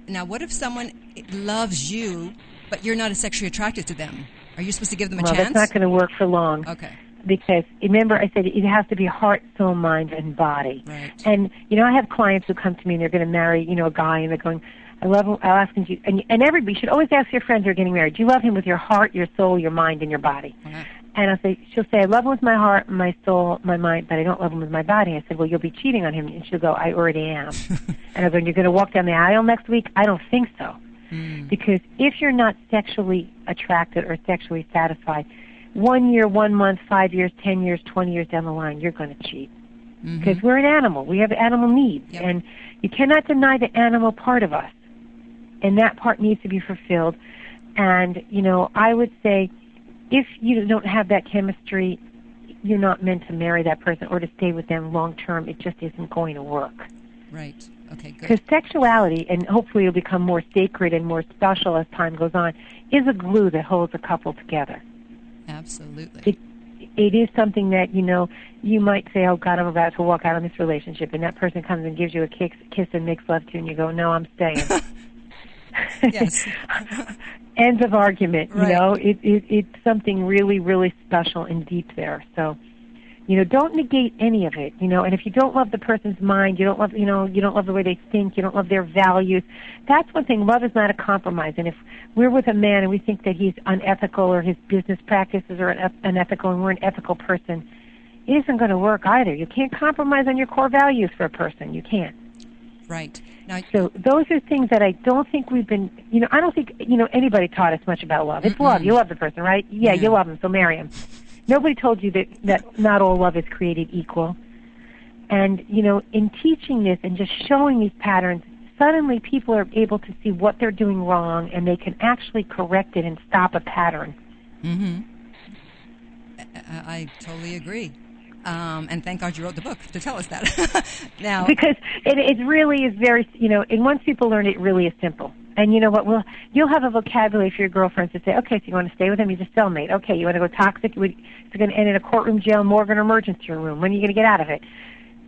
Now, what if someone loves you, but you're not sexually attracted to them? Are you supposed to give them a well, chance? Well, that's not going to work for long. Okay. Because, remember, I said it has to be heart, soul, mind, and body. Right. And, you know, I have clients who come to me and they're going to marry, you know, a guy, and they're going, I love him, I'll ask him, to, and, and everybody should always ask your friends who are getting married, do you love him with your heart, your soul, your mind, and your body? Okay. And I'll say, she'll say, I love him with my heart, my soul, my mind, but I don't love him with my body. I said, well, you'll be cheating on him. And she'll go, I already am. And I'll go, you're going to walk down the aisle next week? I don't think so. Mm. Because if you're not sexually attracted or sexually satisfied, one year, one month, five years, ten years, twenty years down the line, you're going to cheat. Because mm-hmm. we're an animal. We have animal needs. Yep. And you cannot deny the animal part of us. And that part needs to be fulfilled. And, you know, I would say if you don't have that chemistry, you're not meant to marry that person or to stay with them long term. It just isn't going to work. Right. Okay, good. Because sexuality, and hopefully it'll become more sacred and more special as time goes on, is a glue that holds a couple together. Absolutely. It, it is something that, you know, you might say, oh, God, I'm about to walk out on this relationship, and that person comes and gives you a kiss, kiss and makes love to you, and you go, no, I'm staying. Yes. End of argument, right. You know. It, it, it's something really, really special and deep there, so... You know, don't negate any of it, you know, and if you don't love the person's mind, you don't love, you know, you don't love the way they think, you don't love their values, that's one thing. Love is not a compromise. And if we're with a man and we think that he's unethical or his business practices are unethical and we're an ethical person, it isn't going to work either. You can't compromise on your core values for a person. You can't. Right. Now, so those are things that I don't think we've been, you know, I don't think, you know, anybody taught us much about love. It's mm-mm. love. You love the person, right? Yeah, yeah, you love him, so marry him. Nobody told you that, that not all love is created equal. And, you know, in teaching this and just showing these patterns, suddenly people are able to see what they're doing wrong and they can actually correct it and stop a pattern. Mm-hmm. I, I totally agree. Um, and thank God you wrote the book to tell us that. Now, because it, it really is very, you know, and once people learn it, it really is simple. And you know what? Well, you'll have a vocabulary for your girlfriends to say, okay, so you want to stay with him? He's a cellmate. Okay, you want to go toxic? It's going to end in a courtroom, jail, morgue, or emergency room. When are you going to get out of it?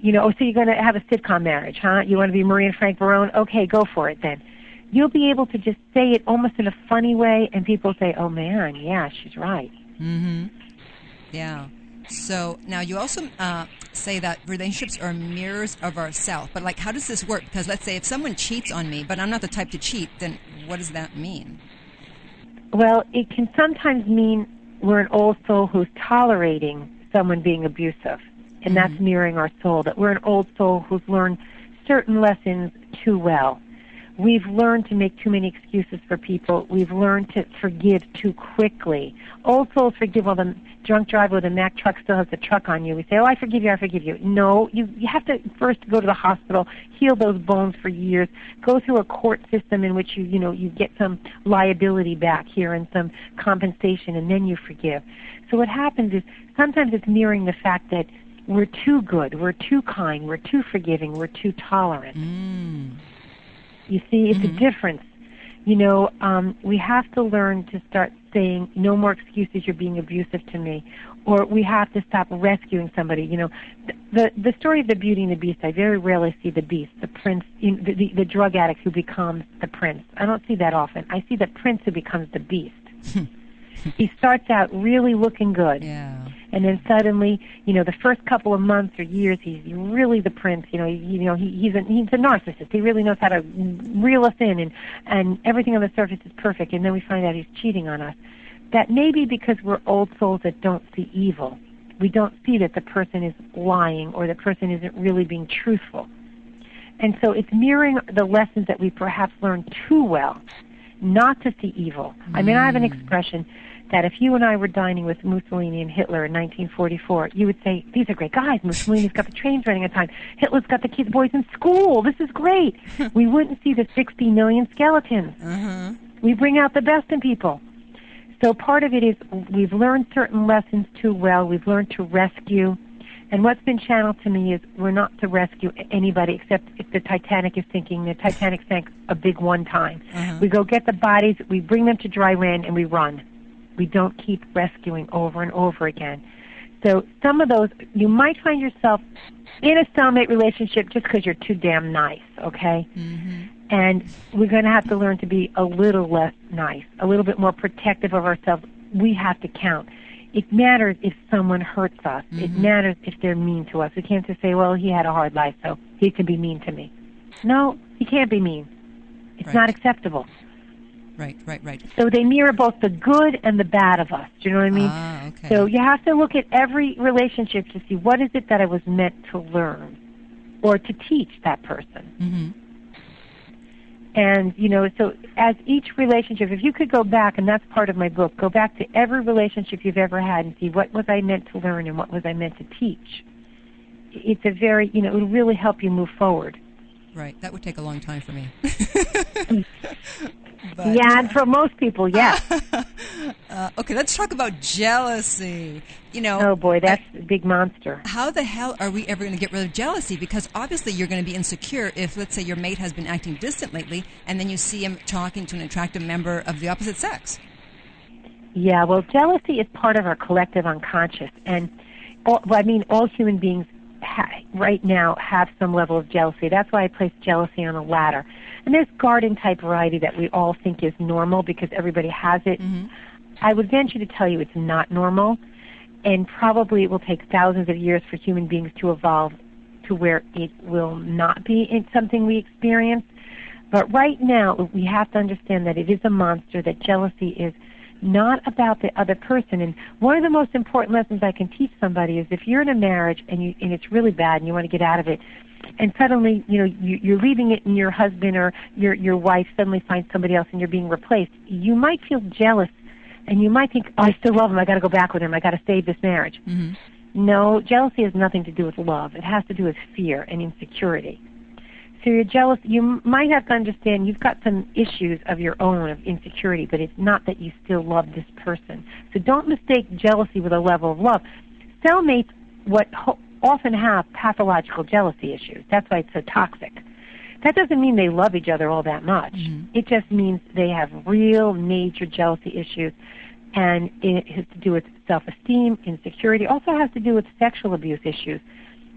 You know, oh, so you're going to have a sitcom marriage, huh? You want to be Marie and Frank Barone? Okay, go for it then. You'll be able to just say it almost in a funny way, and people say, oh, man, yeah, she's right. Mm-hmm. Yeah. So now you also uh, say that relationships are mirrors of ourselves. But, like, how does this work? Because let's say if someone cheats on me, but I'm not the type to cheat, then what does that mean? Well, it can sometimes mean we're an old soul who's tolerating someone being abusive. and that's mirroring our soul, that we're an old soul who's learned certain lessons too well. We've learned to make too many excuses for people. We've learned to forgive too quickly. Old souls forgive. While the drunk driver with a Mack truck still has the truck on you, we say, oh, I forgive you, I forgive you. No, you, you have to first go to the hospital, heal those bones for years, go through a court system in which you, you know, you get some liability back here and some compensation, and then you forgive. So what happens is sometimes it's mirroring the fact that we're too good, we're too kind, we're too forgiving, we're too tolerant. Mm. You see, it's mm-hmm. a difference. You know, um, we have to learn to start saying, no more excuses, you're being abusive to me. Or we have to stop rescuing somebody. You know, the the story of the Beauty and the Beast, I very rarely see the beast, the prince, you know, the, the, the drug addict who becomes the prince. I don't see that often. I see the prince who becomes the beast. He starts out really looking good. Yeah. And then suddenly, you know, the first couple of months or years, he's really the prince. You know, he, you know, he, he's a, he's a narcissist. He really knows how to reel us in, and and everything on the surface is perfect. And then we find out he's cheating on us. That may be because we're old souls that don't see evil. We don't see that the person is lying or the person isn't really being truthful. And so it's mirroring the lessons that we perhaps learned too well, not to see evil. Mm. I mean, I have an expression that if you and I were dining with Mussolini and Hitler in nineteen forty-four, you would say, these are great guys. Mussolini's got the trains running on time. Hitler's got the kids, boys in school. This is great. We wouldn't see the sixty million skeletons. Uh-huh. We bring out the best in people. So part of it is we've learned certain lessons too well. We've learned to rescue. And what's been channeled to me is we're not to rescue anybody except if the Titanic is sinking. The Titanic sank a big one time. Uh-huh. We go get the bodies, we bring them to dry land, and we run. We don't keep rescuing over and over again. So some of those, you might find yourself in a soulmate relationship just because you're too damn nice, okay? Mm-hmm. And we're going to have to learn to be a little less nice, a little bit more protective of ourselves. We have to count. It matters if someone hurts us. Mm-hmm. It matters if they're mean to us. We can't just say, well, he had a hard life, so he can be mean to me. No, he can't be mean. It's right. not acceptable. Right, right, right. So they mirror both the good and the bad of us. Do you know what I mean? Ah, okay. So you have to look at every relationship to see what is it that I was meant to learn or to teach that person. Mm-hmm. And, you know, so as each relationship, if you could go back, and that's part of my book, go back to every relationship you've ever had and see what was I meant to learn and what was I meant to teach. It's a very, you know, it'll really help you move forward. Right. That would take a long time for me. But, yeah, and for most people, yeah. uh, okay, let's talk about jealousy. You know, oh boy, that's a big monster. How the hell are we ever going to get rid of jealousy? Because obviously you're going to be insecure if, let's say, your mate has been acting distant lately, and then you see him talking to an attractive member of the opposite sex. Yeah, well, jealousy is part of our collective unconscious, and all, well, I mean, all human beings ha- right now have some level of jealousy. That's why I place jealousy on a ladder. And there's garden-type variety that we all think is normal because everybody has it. Mm-hmm. I would venture to tell you it's not normal, and probably it will take thousands of years for human beings to evolve to where it will not be it's something we experience. But right now, we have to understand that it is a monster, that jealousy is not about the other person. And one of the most important lessons I can teach somebody is if you're in a marriage and, you, and it's really bad and you want to get out of it, and suddenly, you know, you, you're leaving it and your husband or your your wife suddenly finds somebody else and you're being replaced, you might feel jealous and you might think, oh, I still love him, I got to go back with him, I got to save this marriage. Mm-hmm. No, jealousy has nothing to do with love. It has to do with fear and insecurity. So you're jealous. You might have to understand you've got some issues of your own of insecurity, but it's not that you still love this person. So don't mistake jealousy with a level of love. Cellmates, what... Ho- often have pathological jealousy issues. That's why it's so toxic. That doesn't mean they love each other all that much. Mm-hmm. It just means they have real major jealousy issues, and it has to do with self-esteem, insecurity. It also has to do with sexual abuse issues.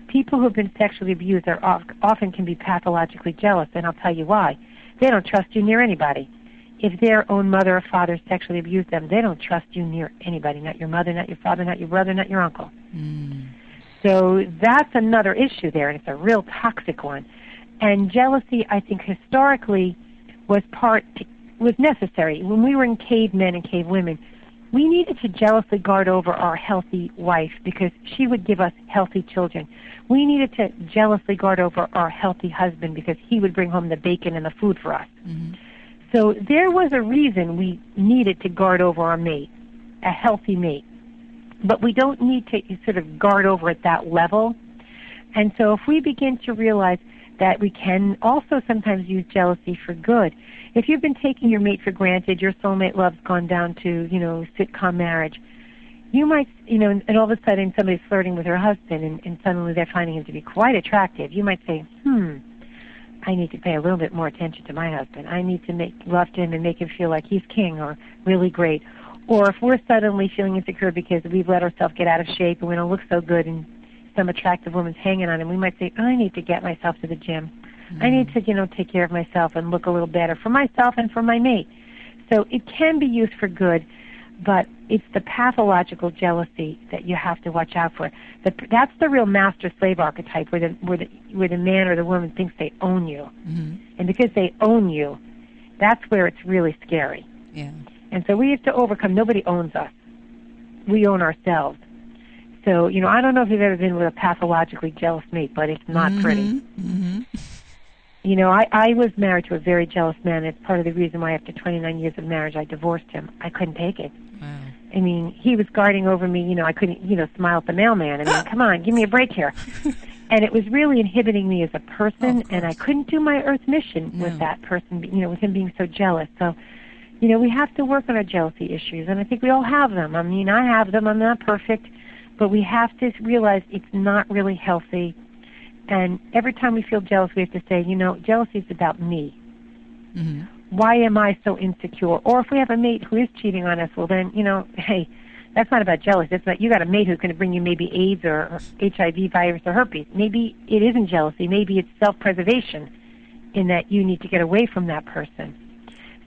People who have been sexually abused are off, often can be pathologically jealous, and I'll tell you why. They don't trust you near anybody. If their own mother or father sexually abused them, they don't trust you near anybody, not your mother, not your father, not your brother, not your uncle. Mm. So that's another issue there, and it's a real toxic one. And jealousy, I think, historically was part was necessary. When we were in cavemen and cave women, we needed to jealously guard over our healthy wife because she would give us healthy children. We needed to jealously guard over our healthy husband because he would bring home the bacon and the food for us. Mm-hmm. So there was a reason we needed to guard over our mate, a healthy mate. But we don't need to sort of guard over at that level. And so if we begin to realize that we can also sometimes use jealousy for good. If you've been taking your mate for granted, your soulmate love's gone down to, you know, sitcom marriage, you might, you know, and all of a sudden somebody's flirting with her husband and, and suddenly they're finding him to be quite attractive. You might say, hmm, I need to pay a little bit more attention to my husband. I need to make love to him and make him feel like he's king or really great. Or if we're suddenly feeling insecure because we've let ourselves get out of shape and we don't look so good and some attractive woman's hanging on him, we might say, oh, I need to get myself to the gym. Mm-hmm. I need to, you know, take care of myself and look a little better for myself and for my mate. So it can be used for good, but it's the pathological jealousy that you have to watch out for. The, that's the real master-slave archetype where the, where, the, where the man or the woman thinks they own you. Mm-hmm. And because they own you, that's where it's really scary. Yeah. And so we have to overcome. Nobody owns us. We own ourselves. So, you know, I don't know if you've ever been with a pathologically jealous mate, but it's not mm-hmm. pretty. Mm-hmm. You know, I, I was married to a very jealous man. It's part of the reason why after twenty-nine years of marriage I divorced him. I couldn't take it. Wow. I mean, he was guarding over me. You know, I couldn't, you know, smile at the mailman. I mean, come on, give me a break here. And it was really inhibiting me as a person, oh, and I couldn't do my earth mission no. with that person, you know, with him being so jealous. So, you know, we have to work on our jealousy issues, and I think we all have them. I mean, I have them. I'm not perfect. But we have to realize it's not really healthy. And every time we feel jealous, we have to say, you know, jealousy is about me. Mm-hmm. Why am I so insecure? Or if we have a mate who is cheating on us, well then, you know, hey, that's not about jealousy. That's not, you got a mate who's going to bring you maybe AIDS or, or H I V virus or herpes. Maybe it isn't jealousy. Maybe it's self-preservation in that you need to get away from that person.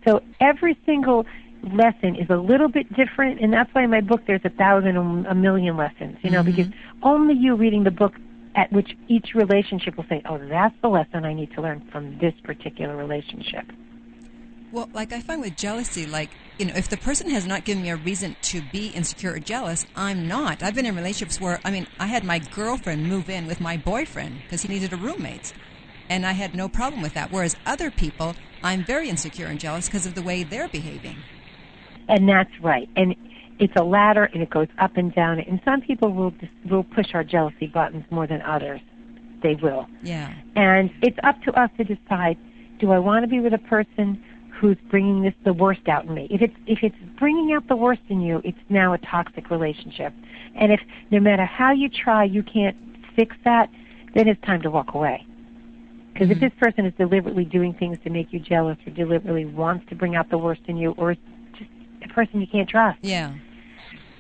So every single lesson is a little bit different, and that's why in my book there's a thousand a million lessons, you know, mm-hmm. because only you reading the book at which each relationship will say, oh, that's the lesson I need to learn from this particular relationship. Well, like I find with jealousy, like, you know, if the person has not given me a reason to be insecure or jealous, I'm not. I've been in relationships where, I mean, I had my girlfriend move in with my boyfriend because he needed a roommate, and I had no problem with that, whereas other people, I'm very insecure and jealous because of the way they're behaving. And that's right. And it's a ladder, and it goes up and down. And some people will dis- will push our jealousy buttons more than others. They will. Yeah. And it's up to us to decide: do I want to be with a person who's bringing this the worst out in me? If it's if it's bringing out the worst in you, it's now a toxic relationship. And if no matter how you try, you can't fix that, then it's time to walk away. Because mm-hmm. if this person is deliberately doing things to make you jealous, or deliberately wants to bring out the worst in you, or is person you can't trust. Yeah.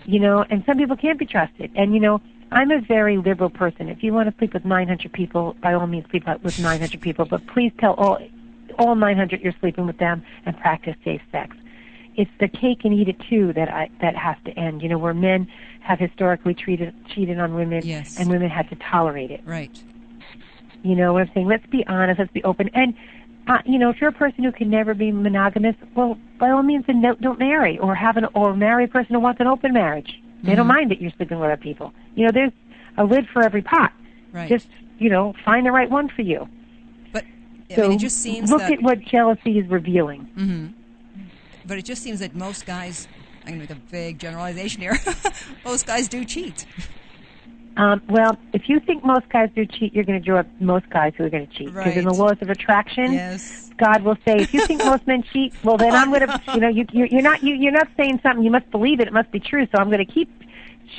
You know, and some people can't be trusted. And, you know, I'm a very liberal person. If you want to sleep with nine hundred people, by all means sleep with nine hundred people, but please tell all all nine hundred you're sleeping with them and practice safe sex. It's the cake and eat it too that I, that has to end, you know, where men have historically treated, cheated on women yes. and women had to tolerate it. Right. You know what I'm saying? Let's be honest. Let's be open. And Uh, you know, if you're a person who can never be monogamous, well, by all means, then don't, don't marry, or have an or marry a person who wants an open marriage. They mm-hmm. don't mind that you're sleeping with other people. You know, there's a lid for every pot. Right. Just, you know, find the right one for you. But so I mean, it just seems look that at what jealousy is revealing. Mm-hmm. But it just seems that most guys. I'm going to make a big generalization here. Most guys do cheat. Um, well, if you think most guys do cheat, you're going to draw up most guys who are going to cheat. Because right. in the laws of attraction, yes. God will say, if you think most men cheat, well, then I'm going to, you know, you, you're not you, you're not saying something. You must believe it. It must be true. So I'm going to keep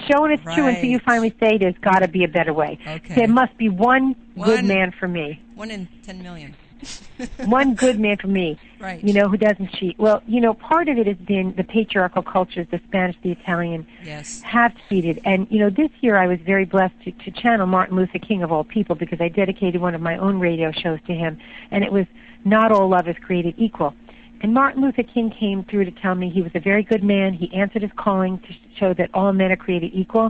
showing it's right. true until you finally say there's got to be a better way. Okay. There must be one, one good man for me. One in ten million. One good man for me, right. you know, who doesn't cheat. Well, you know, part of it has been the patriarchal cultures, the Spanish, the Italian, yes. have cheated. And, you know, this year I was very blessed to, to channel Martin Luther King, of all people, because I dedicated one of my own radio shows to him, and it was Not All Love Is Created Equal. And Martin Luther King came through to tell me he was a very good man. He answered his calling to show that all men are created equal,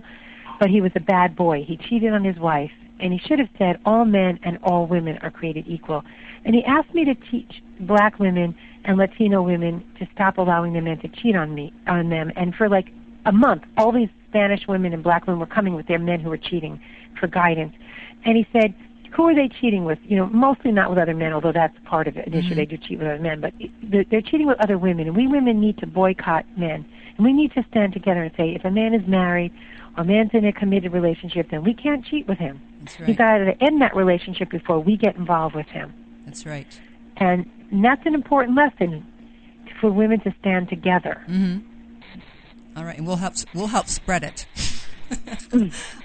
but he was a bad boy. He cheated on his wife. And he should have said all men and all women are created equal. And he asked me to teach black women and Latino women to stop allowing the men to cheat on me on them. And for like a month, all these Spanish women and black women were coming with their men who were cheating for guidance. And he said, who are they cheating with? You know, mostly not with other men, although that's part of it. Initially, mm-hmm. they do cheat with other men, but they're, they're cheating with other women. And we women need to boycott men. And we need to stand together and say, if a man is married or a man's in a committed relationship, then we can't cheat with him. That's right. We've got to end that relationship before we get involved with him. That's right. And that's an important lesson for women to stand together. Mm-hmm. All right, and we'll help, we'll help spread it.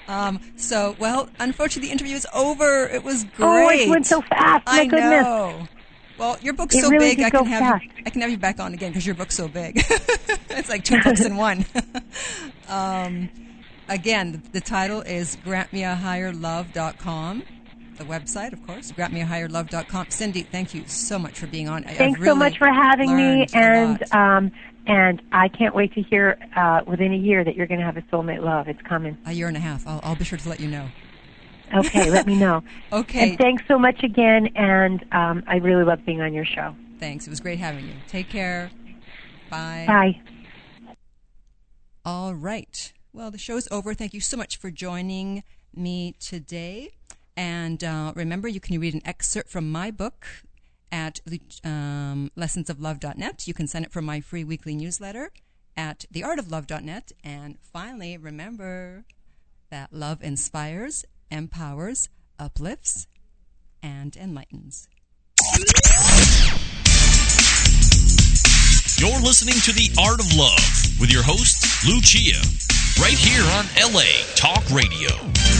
um, so, well, unfortunately, the interview is over. It was great. Oh, it went so fast. My I goodness. know. Well, your book's it so really big, I can, have you, I can have you back on again because your book's so big. It's like two books in one. um, again, the, the title is grant me a higher love dot com. The website, of course, grant me a higher love dot com. Cindi, thank you so much for being on. I, Thanks really so much for having me. And um, and I can't wait to hear uh, within a year that you're going to have a soulmate love. It's coming. A year and a half. I'll, I'll be sure to let you know. Okay, let me know. Okay. And thanks so much again, and um, I really love being on your show. Thanks. It was great having you. Take care. Bye. Bye. All right. Well, the show's over. Thank you so much for joining me today. And uh, remember, you can read an excerpt from my book at um, lessons of love dot net. You can sign up for my free weekly newsletter at the art of love dot net. And finally, remember that love inspires, empowers, uplifts, and enlightens. You're listening to The Art of Love with your host, Lucia, right here on L A Talk Radio.